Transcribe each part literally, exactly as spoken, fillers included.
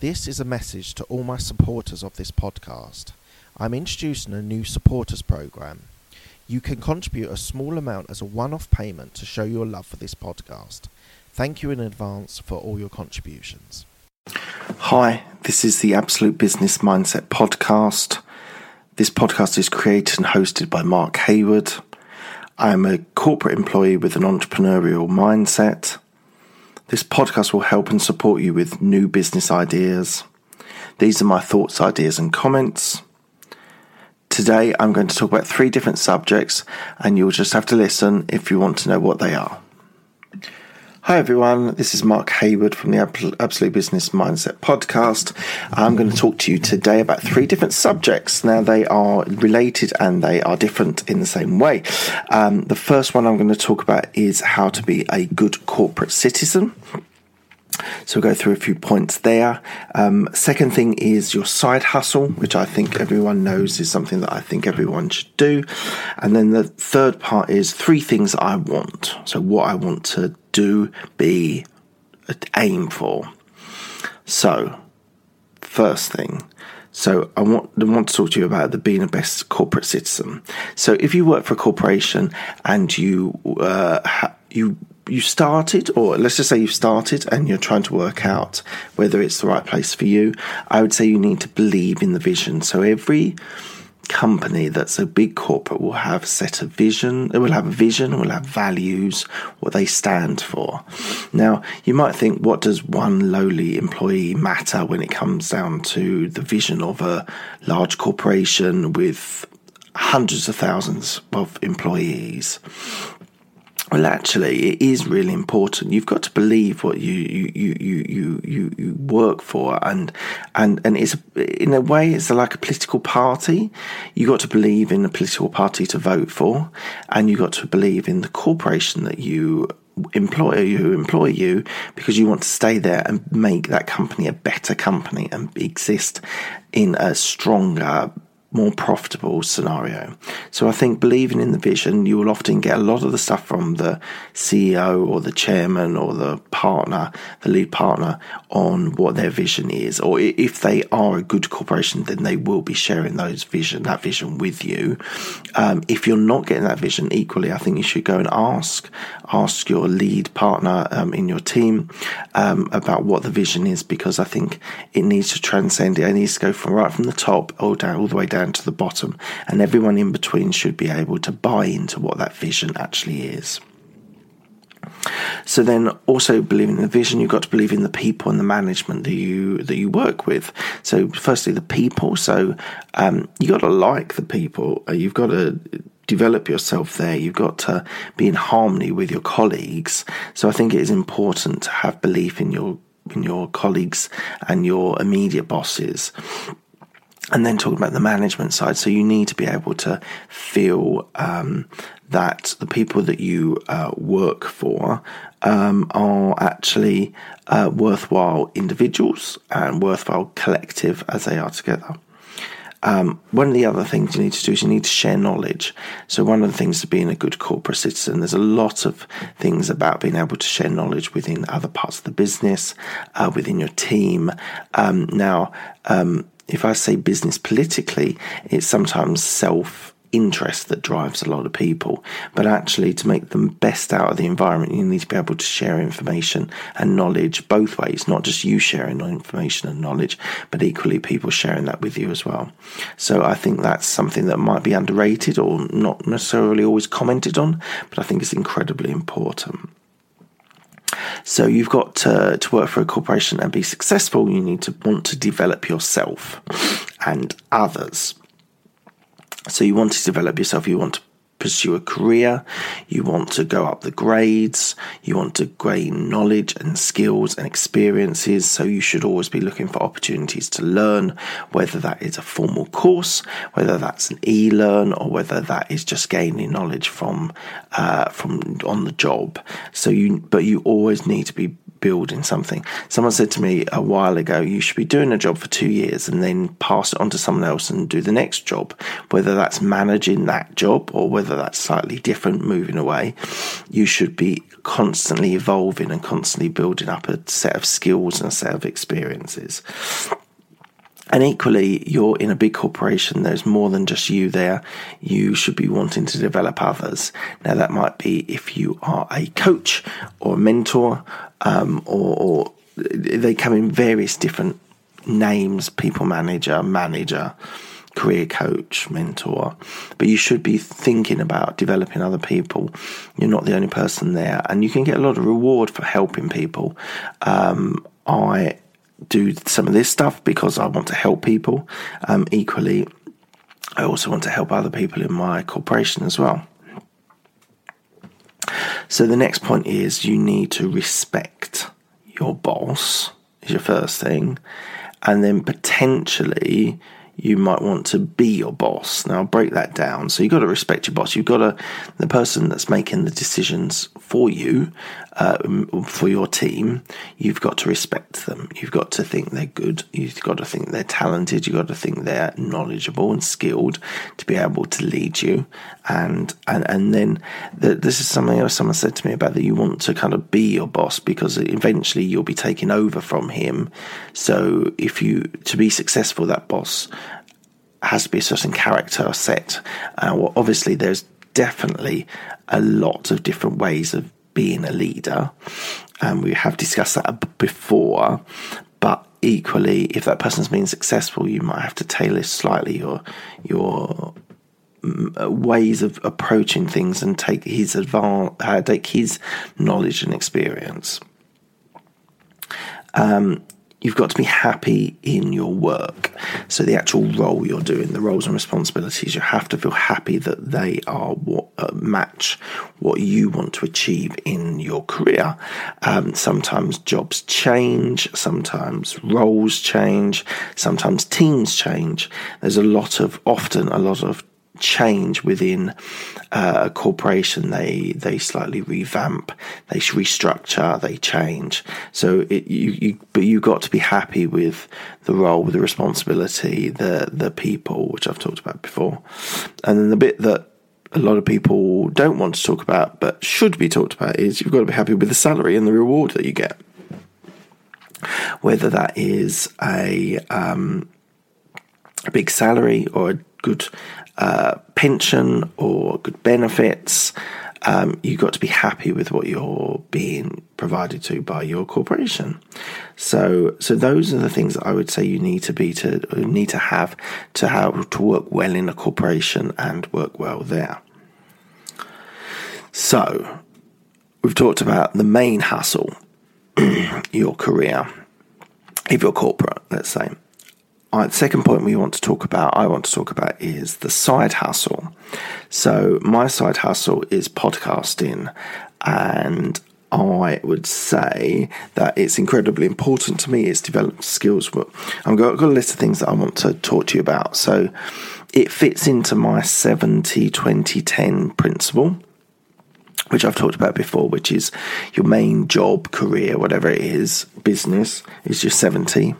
This is a message to all my supporters of this podcast. I'm introducing a new supporters program. You can contribute a small amount as a one-off payment to show your love for this podcast. Thank you in advance for all your contributions. Hi, this is the Absolute Business Mindset Podcast. This podcast is created and hosted by Mark Hayward. I am a corporate employee with an entrepreneurial mindset. This podcast will help and support you with new business ideas. These are my thoughts, ideas, and comments. Today, I'm going to talk about three different subjects, and you'll just have to listen if you want to know what they are. Hi everyone, this is Mark Hayward from the Absolute Business Mindset Podcast. I'm going to talk to you today about three different subjects. Now, they are related and they are different in the same way. Um, the first one I'm going to talk about is how to be a good corporate citizen. So we'll go through a few points there. Um, second thing is your side hustle, which I think everyone knows is something that I think everyone should do. And then the third part is three things I want. So what I want to do, be, aim for. So first thing. So I want, I want to talk to you about the being a best corporate citizen. So if you work for a corporation and you uh, ha- you you started, or let's just say you've started and you're trying to work out whether it's the right place for you, I would say you need to believe in the vision. So every company that's a big corporate will have a set of vision, it will have a vision, will have values, what they stand for. Now, you might think, what does one lowly employee matter when it comes down to the vision of a large corporation with hundreds of thousands of employees? Well, actually, it is really important. You've got to believe what you you you you you, you work for, and and and it's in a way it's like a political party. You got to believe in a political party to vote for, and you got to believe in the corporation that you employ you employ you because you want to stay there and make that company a better company and exist in a stronger, more profitable scenario. So I think believing in the vision, you will often get a lot of the stuff from the C E O or the chairman or the partner, the lead partner, on what their vision is. Or if they are a good corporation, then they will be sharing those vision, that vision with you. Um, if you're not getting that vision, equally, I think you should go and ask, ask your lead partner um, in your team um, about what the vision is, because I think it needs to transcend. It needs to go from right from the top all down, all the way down to the bottom, and everyone in between should be able to buy into what that vision actually is. So then, also believing in the vision, you've got to believe in the people and the management that you that you work with. So, firstly, the people. So, um, you got to like the people. You've got to develop yourself there. You've got to be in harmony with your colleagues. So, I think it is important to have belief in your in your colleagues and your immediate bosses. And then talking about the management side, so you need to be able to feel um, that the people that you uh, work for um, are actually uh, worthwhile individuals and worthwhile collective as they are together. Um, one of the other things you need to do is you need to share knowledge. So one of the things to being a good corporate citizen, there's a lot of things about being able to share knowledge within other parts of the business, uh, within your team. Um, now, um, if I say business politically, it's sometimes self-interest that drives a lot of people. But actually, to make the best out of the environment, you need to be able to share information and knowledge both ways, not just you sharing information and knowledge, but equally people sharing that with you as well. So I think that's something that might be underrated or not necessarily always commented on, but I think it's incredibly important. So you've got to, to work for a corporation and be successful. You need to want to develop yourself and others. So you want to develop yourself. You want to pursue a career. You want to go up the grades. You want to gain knowledge and skills and experiences. So you should always be looking for opportunities to learn, whether that is a formal course, whether that's an e-learn, or whether that is just gaining knowledge from uh, from on the job. So you, but you always need to be building something. Someone said to me a while ago, you should be doing a job for two years and then pass it on to someone else and do the next job, whether that's managing that job or whether that's slightly different, moving away. You should be constantly evolving and constantly building up a set of skills and a set of experiences. And equally, you're in a big corporation, there's more than just you there. You should be wanting to develop others. Now, that might be if you are a coach or a mentor, um, or, or they come in various different names, people manager, manager, career coach, mentor. But you should be thinking about developing other people. You're not the only person there. And you can get a lot of reward for helping people. Um, I... do some of this stuff because I want to help people. Um, equally, I also want to help other people in my corporation as well. So the next point is you need to respect your boss is your first thing. And then potentially you might want to be your boss. Now I'll break that down. So you've got to respect your boss. You've got to, the person that's making the decisions for you, uh, for your team, you've got to respect them. You've got to think they're good. You've got to think they're talented. You've got to think they're knowledgeable and skilled to be able to lead you. And and, and then the, this is something else someone said to me about, that you want to kind of be your boss because eventually you'll be taking over from him. So if you, to be successful, that boss has to be a certain character set. Uh, well, obviously, there's definitely a lot of different ways of being a leader, and we have discussed that before. But equally, if that person's been successful, you might have to tailor slightly your your ways of approaching things and take his advan- uh, take his knowledge and experience. Um. You've got to be happy in your work. So the actual role you're doing, the roles and responsibilities, you have to feel happy that they are what uh, match what you want to achieve in your career. Um, sometimes jobs change, sometimes roles change, sometimes teams change. There's a lot of, often a lot of change within uh, a corporation. They they slightly revamp, they restructure, they change. So it, you, you but you got to be happy with the role, with the responsibility, the the people, which I've talked about before. And then the bit that a lot of people don't want to talk about but should be talked about is you've got to be happy with the salary and the reward that you get, whether that is a um a big salary or a good uh, pension or good benefits. Um, you've got to be happy with what you're being provided to by your corporation. So, so those are the things that I would say you need to be to need to have to have to work well in a corporation and work well there. So, we've talked about the main hustle, your career, if you're corporate, let's say. Right, second point we want to talk about, I want to talk about, is the side hustle. So my side hustle is podcasting, and I would say that it's incredibly important to me. It's developed skills. I've got, I've got a list of things that I want to talk to you about. So it fits into my seventy twenty ten principle, which I've talked about before, which is your main job, career, whatever it is, business, is your seventy.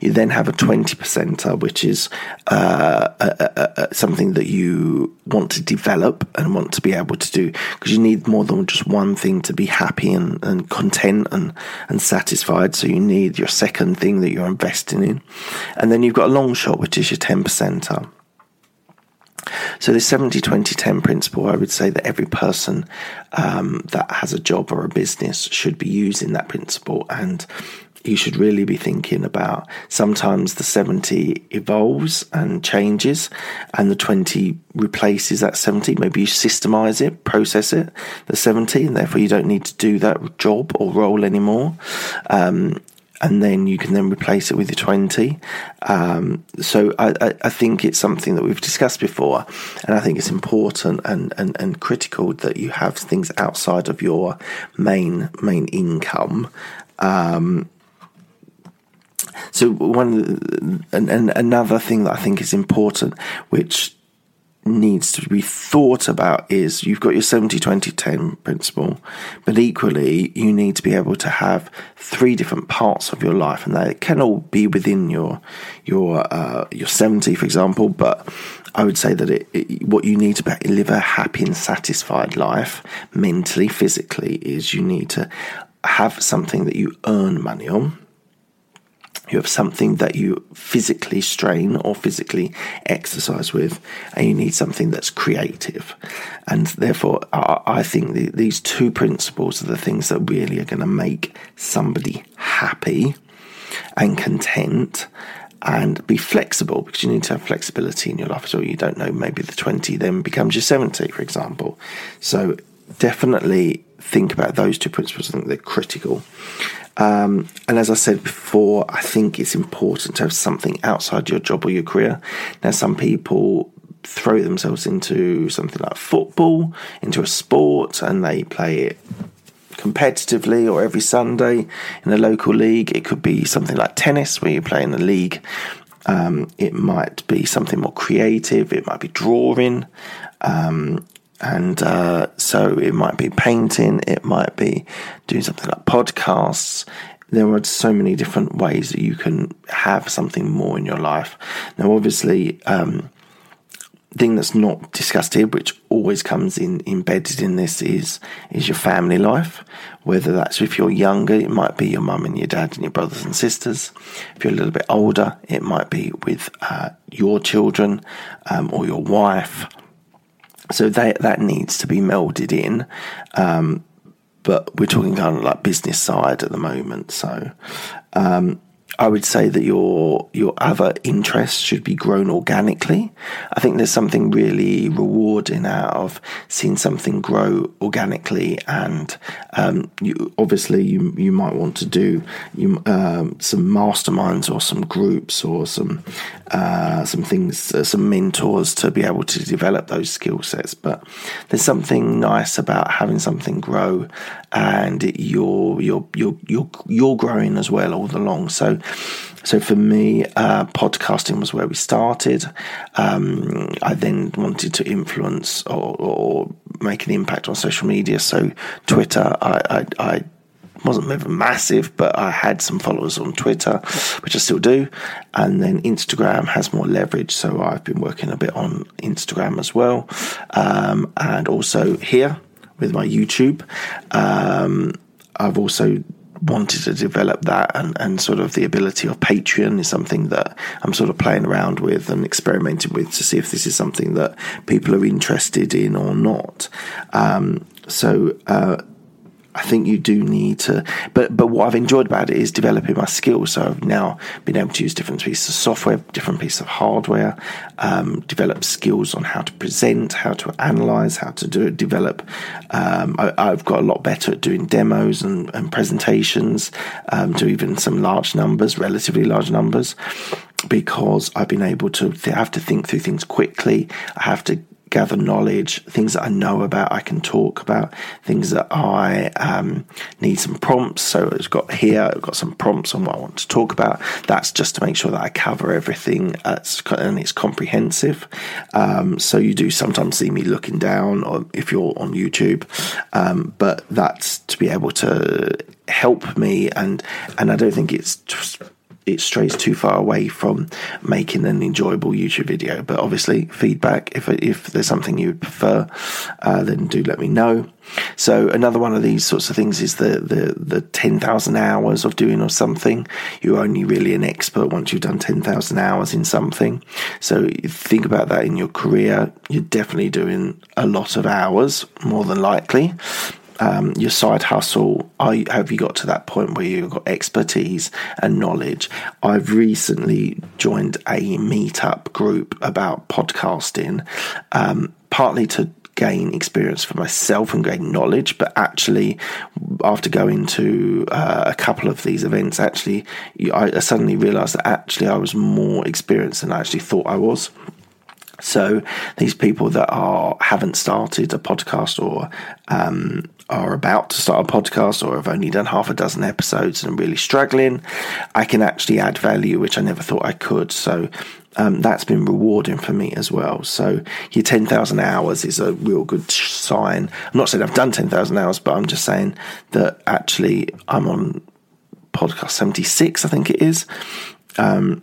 You then have a twenty percenter, which is uh, a, a, a, something that you want to develop and want to be able to do, because you need more than just one thing to be happy and, and content and, and satisfied. So you need your second thing that you're investing in. And then you've got a long shot, which is your ten percenter. So the seventy twenty ten principle, I would say that every person um, that has a job or a business should be using that principle. And you should really be thinking about, sometimes the seventy evolves and changes and the twenty replaces that seventy. Maybe you systemize it, process it, the seventy, and therefore you don't need to do that job or role anymore. Um, and then you can then replace it with your twenty. Um, so I, I, I think it's something that we've discussed before, and I think it's important and, and, and critical that you have things outside of your main, main income. Um, So one and, and another thing that I think is important, which needs to be thought about is you've got your seventy twenty ten principle, but equally you need to be able to have three different parts of your life, and they can all be within your your uh, your seventy, for example. But I would say that it, it, what you need to live a happy and satisfied life, mentally, physically, is you need to have something that you earn money on. You have something that you physically strain or physically exercise with, and you need something that's creative. And therefore, I think the, these two principles are the things that really are going to make somebody happy and content, and be flexible, because you need to have flexibility in your life as well. You don't know, maybe the twenty then becomes your seventy, for example. So definitely think about those two principles. I think they're critical. Um, and as I said before, I think it's important to have something outside your job or your career. Now, some people throw themselves into something like football, into a sport, and they play it competitively or every Sunday in a local league. It could be something like tennis, where you play in the league. Um, it might be something more creative. It might be drawing. Um And uh, so it might be painting, it might be doing something like podcasts. There are so many different ways that you can have something more in your life. Now, obviously, um, thing that's not discussed here, which always comes in embedded in this, is is your family life. Whether that's, if you're younger, it might be your mum and your dad and your brothers and sisters. If you're a little bit older, it might be with uh, your children um, or your wife. So that that needs to be melded in, um, but we're talking kind of like business side at the moment. So um, I would say that your your other interests should be grown organically. I think there's something really rewarding out of seeing something grow organically, and um, you, obviously you you might want to do you, um, some masterminds or some groups or some. Uh, some things, uh, some mentors to be able to develop those skill sets. But there's something nice about having something grow, and it, you're you're you're you're you're growing as well all along. So, so for me, uh, podcasting was where we started. Um, I then wanted to influence or, or make an impact on social media. So, Twitter, I. I, I wasn't ever massive, but I had some followers on Twitter, which I still do. And then Instagram has more leverage, so I've been working a bit on Instagram as well, um, and also here with my YouTube. Um, I've also wanted to develop that, and, and sort of the ability of Patreon is something that I'm sort of playing around with and experimenting with to see if this is something that people are interested in or not. Um, so, uh, I think you do need to, but but what I've enjoyed about it is developing my skills. So I've now been able to use different pieces of software, different pieces of hardware, um, develop skills on how to present, how to analyse, how to do develop. Um, I, I've got a lot better at doing demos and, and presentations um, to even some large numbers, relatively large numbers, because I've been able to th- have to think through things quickly. I have to gather knowledge, things that I know about, I can talk about, things that I um, need some prompts. So it's got here, I've got some prompts on what I want to talk about. That's just to make sure that I cover everything at, and it's comprehensive. Um, so you do sometimes see me looking down, or if you're on YouTube, um, but that's to be able to help me. And, and I don't think it's just, it strays too far away from making an enjoyable YouTube video. But obviously, feedback, if if there's something you would prefer, uh, then do let me know. So another one of these sorts of things is the the, the ten thousand hours of doing or something. You're only really an expert once you've done ten thousand hours in something. So think about that in your career. You're definitely doing a lot of hours, more than likely. Um, your side hustle, are you, have you got to that point where you've got expertise and knowledge? I've recently joined a meetup group about podcasting, um, partly to gain experience for myself and gain knowledge, but actually after going to uh, a couple of these events, actually I suddenly realised that actually I was more experienced than I actually thought I was. So these people that are haven't started a podcast or um, are about to start a podcast or have only done half a dozen episodes and are really struggling, I can actually add value, which I never thought I could. So um, that's been rewarding for me as well. So your ten thousand hours is a real good sign. I'm not saying I've done ten thousand hours, but I'm just saying that actually I'm on podcast seventy-six, I think it is. Um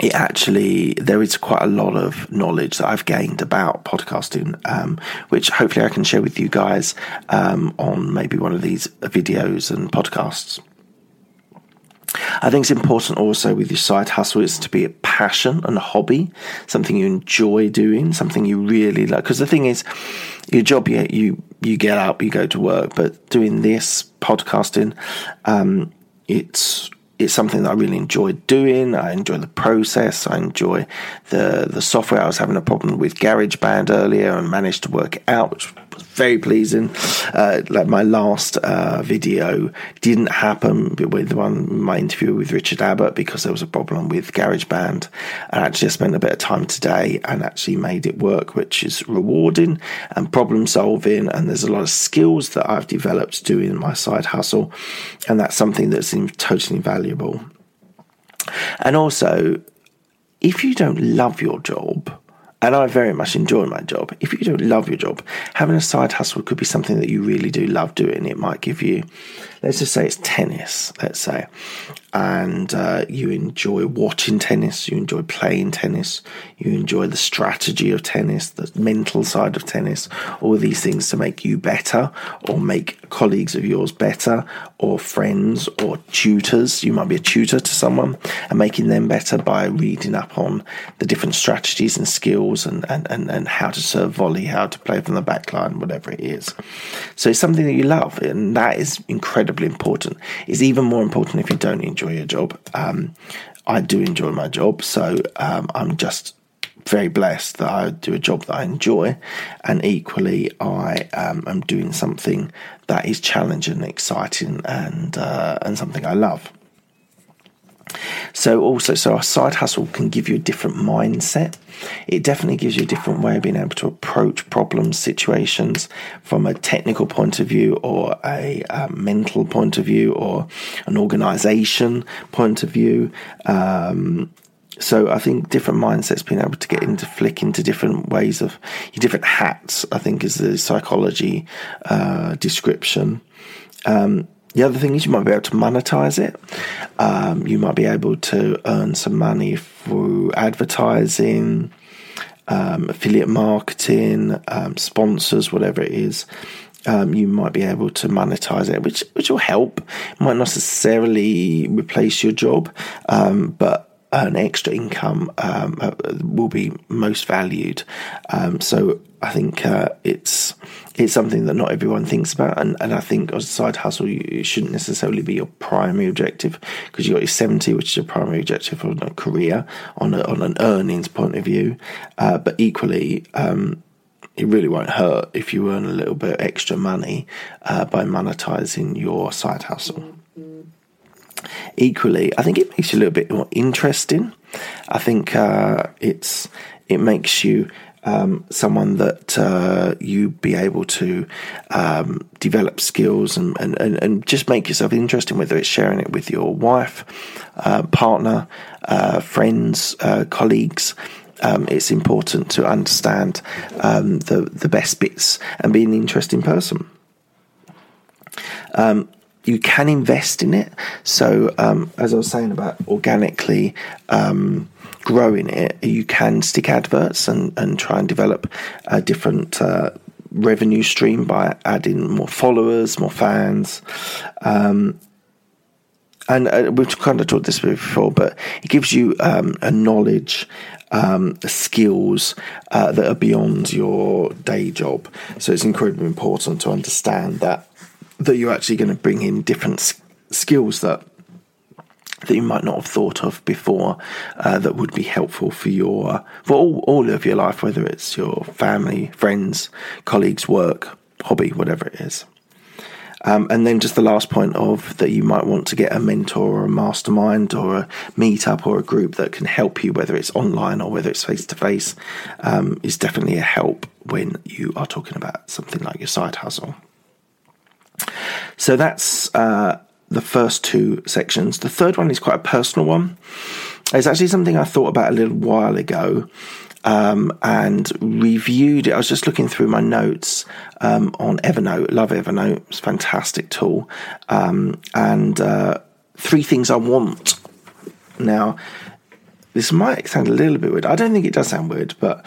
It actually, there is quite a lot of knowledge that I've gained about podcasting, um, which hopefully I can share with you guys um, on maybe one of these videos and podcasts. I think it's important also with your side hustle is to be a passion and a hobby, something you enjoy doing, something you really like. Because the thing is, your job, you, you, you get up, you go to work, but doing this podcasting, um, it's... It's something that I really enjoy doing. I enjoy the process. I enjoy the the software. I was having a problem with GarageBand earlier and managed to work it out, which was very pleasing. Uh, like my last uh, video didn't happen with the one my interview with Richard Abbott because there was a problem with GarageBand. And I actually spent a bit of time today and actually made it work, which is rewarding and problem solving. And there's a lot of skills that I've developed doing my side hustle, and that's something that seems totally valuable. And also, if you don't love your job, and I very much enjoy my job, if you don't love your job, having a side hustle could be something that you really do love doing. It might give you, let's just say it's tennis, let's say, and uh, you enjoy watching tennis, you enjoy playing tennis, you enjoy the strategy of tennis, the mental side of tennis, all these things to make you better or make colleagues of yours better or friends or tutors. You might be a tutor to someone and making them better by reading up on the different strategies and skills and, and, and, and how to serve volley, how to play from the back line, whatever it is. So it's something that you love, and that is incredibly important. It's even more important if you don't enjoy your job. Um, I do enjoy my job, so um, I'm just very blessed that I do a job that I enjoy, and equally I um, am doing something that is challenging, exciting, and uh, and something I love. So also, so a side hustle can give you a different mindset. It definitely gives you a different way of being able to approach problems, situations from a technical point of view or a uh, mental point of view or an organization point of view. Um, so I think different mindsets, being able to get into flick into different ways of your different hats, I think is the psychology uh, description. Um The other thing is you might be able to monetize it. Um, you might be able to earn some money through advertising, um, affiliate marketing, um, sponsors, whatever it is. Um, you might be able to monetize it, which which will help. It might not necessarily replace your job, um, but an extra income um, will be most valued. Um, so I think uh, it's it's something that not everyone thinks about, and, and I think as a side hustle, you, it shouldn't necessarily be your primary objective, because you got your seventy, which is your primary objective on a career, on a, on an earnings point of view. Uh, but equally, um, it really won't hurt if you earn a little bit extra money uh, by monetizing your side hustle. Equally, I think it makes you a little bit more interesting. I think uh, it's it makes you um, someone that uh, you be able to um, develop skills and, and, and, and just make yourself interesting, whether it's sharing it with your wife, uh, partner, uh, friends, uh, colleagues. Um, it's important to understand um, the, the best bits and be an interesting person. Um You can invest in it. So, um, as I was saying about organically um, growing it, you can stick adverts and, and try and develop a different uh, revenue stream by adding more followers, more fans. Um, and uh, we've kind of talked this before, but it gives you um, a knowledge, um, skills uh, that are beyond your day job. So it's incredibly important to understand that. that you're actually going to bring in different skills that that you might not have thought of before uh, that would be helpful for your for all, all of your life, whether it's your family, friends, colleagues, work, hobby, whatever it is. Um, and then just the last point of that, you might want to get a mentor or a mastermind or a meetup or a group that can help you, whether it's online or whether it's face-to-face, um, is definitely a help when you are talking about something like your side hustle. So that's uh, the first two sections. The third one is quite a personal one. It's actually something I thought about a little while ago um, and reviewed it. I was just looking through my notes um, on Evernote. Love Evernote. It's a fantastic tool. Um, and uh, three things I want. Now, this might sound a little bit weird. I don't think it does sound weird, but...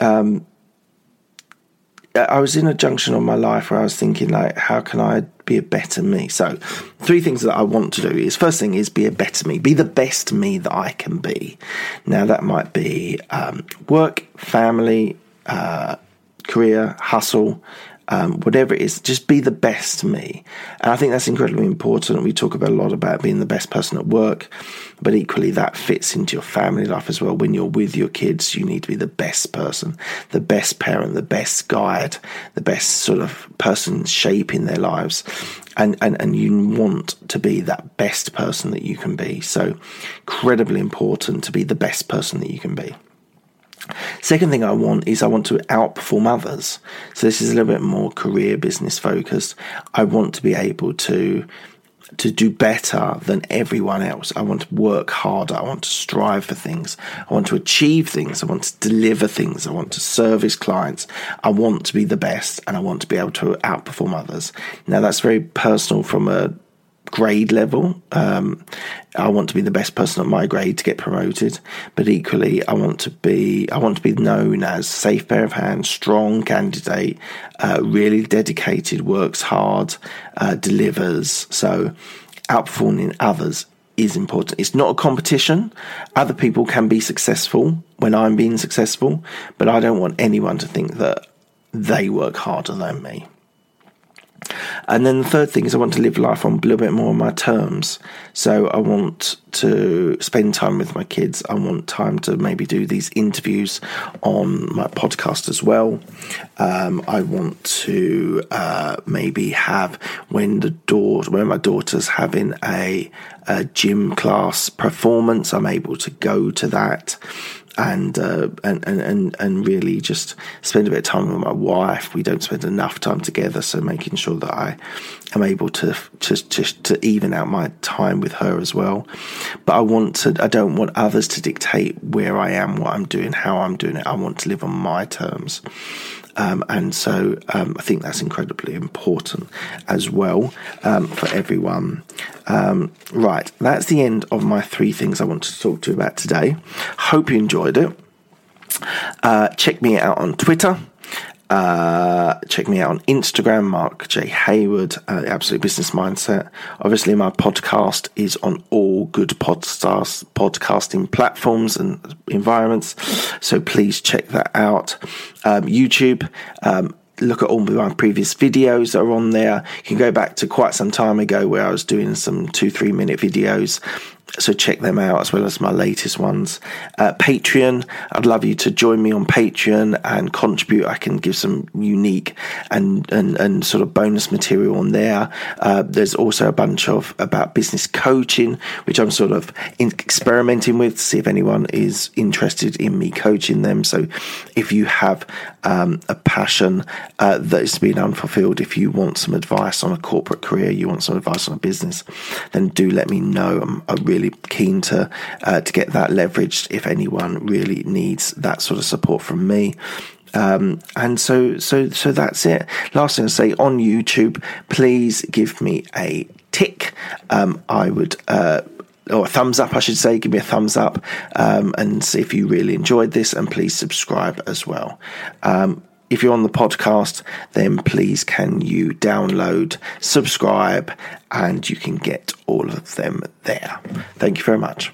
Um, I was in a junction of my life where I was thinking, like, how can I be a better me? So three things that I want to do is, first thing is be a better me, be the best me that I can be. Now that might be um, work, family, uh, career, hustle, um, whatever it is, just be the best me. And I think that's incredibly important. We talk about a lot about being the best person at work, but equally that fits into your family life as well. When you're with your kids, you need to be the best person, the best parent, the best guide, the best sort of person shaping their lives. And, and, and you want to be that best person that you can be. So incredibly important to be the best person that you can be. Second thing I want is I want to outperform others. So this is a little bit more career business focused. I want to be able to to do better than everyone else. I want to work harder. I want to strive for things. I want to achieve things. I want to deliver things. I want to service clients. I want to be the best, and I want to be able to outperform others. Now, that's very personal from a grade level. um I want to be the best person at my grade to get promoted, but equally I want to be I want to be known as safe pair of hands, strong candidate, uh, really dedicated, works hard, uh, delivers. So outperforming others is important. It's not a competition. Other people can be successful when I'm being successful, but I don't want anyone to think that they work harder than me. And then the third thing is I want to live life on a little bit more on my terms. So I want to spend time with my kids. I want time to maybe do these interviews on my podcast as well. Um, I want to uh, maybe have when the daughter, when my daughter's having a, a gym class performance, I'm able to go to that. And, uh, and and and and really just spend a bit of time with my wife. We don't spend enough time together, so making sure that I am able to to to, to even out my time with her as well. But I want to. I don't want others to dictate where I am, what I'm doing, how I'm doing it. I want to live on my terms, um, and so um, I think that's incredibly important as well um, for everyone. Um, right, that's the end of my three things I want to talk to you about today. Hope you enjoyed it. Uh, check me out on Twitter. Uh, check me out on Instagram, Mark J. Hayward, uh, Absolute Business Mindset. Obviously, my podcast is on all good podstars, podcasting platforms and environments, so please check that out. Um, YouTube. Um, Look at all my previous videos that are on there. You can go back to quite some time ago where I was doing some two, three minute videos. So check them out as well as my latest ones. Uh, Patreon, I'd love you to join me on Patreon and contribute. I can give some unique and and, and sort of bonus material on there. Uh, there's also a bunch of about business coaching, which I'm sort of in, experimenting with to see if anyone is interested in me coaching them. So if you have um, a passion uh, that is being unfulfilled, if you want some advice on a corporate career, you want some advice on a business, then do let me know. I'm, I really keen to uh, to get that leveraged if anyone really needs that sort of support from me. Um, and so so so that's it. Last thing I'll say, on YouTube, please give me a tick. Um, I would uh, or a thumbs up, I should say. Give me a thumbs up um, and see if you really enjoyed this, and please subscribe as well. Um, if you're on the podcast, then please can you download, subscribe, and you can get all of them there. Thank you very much.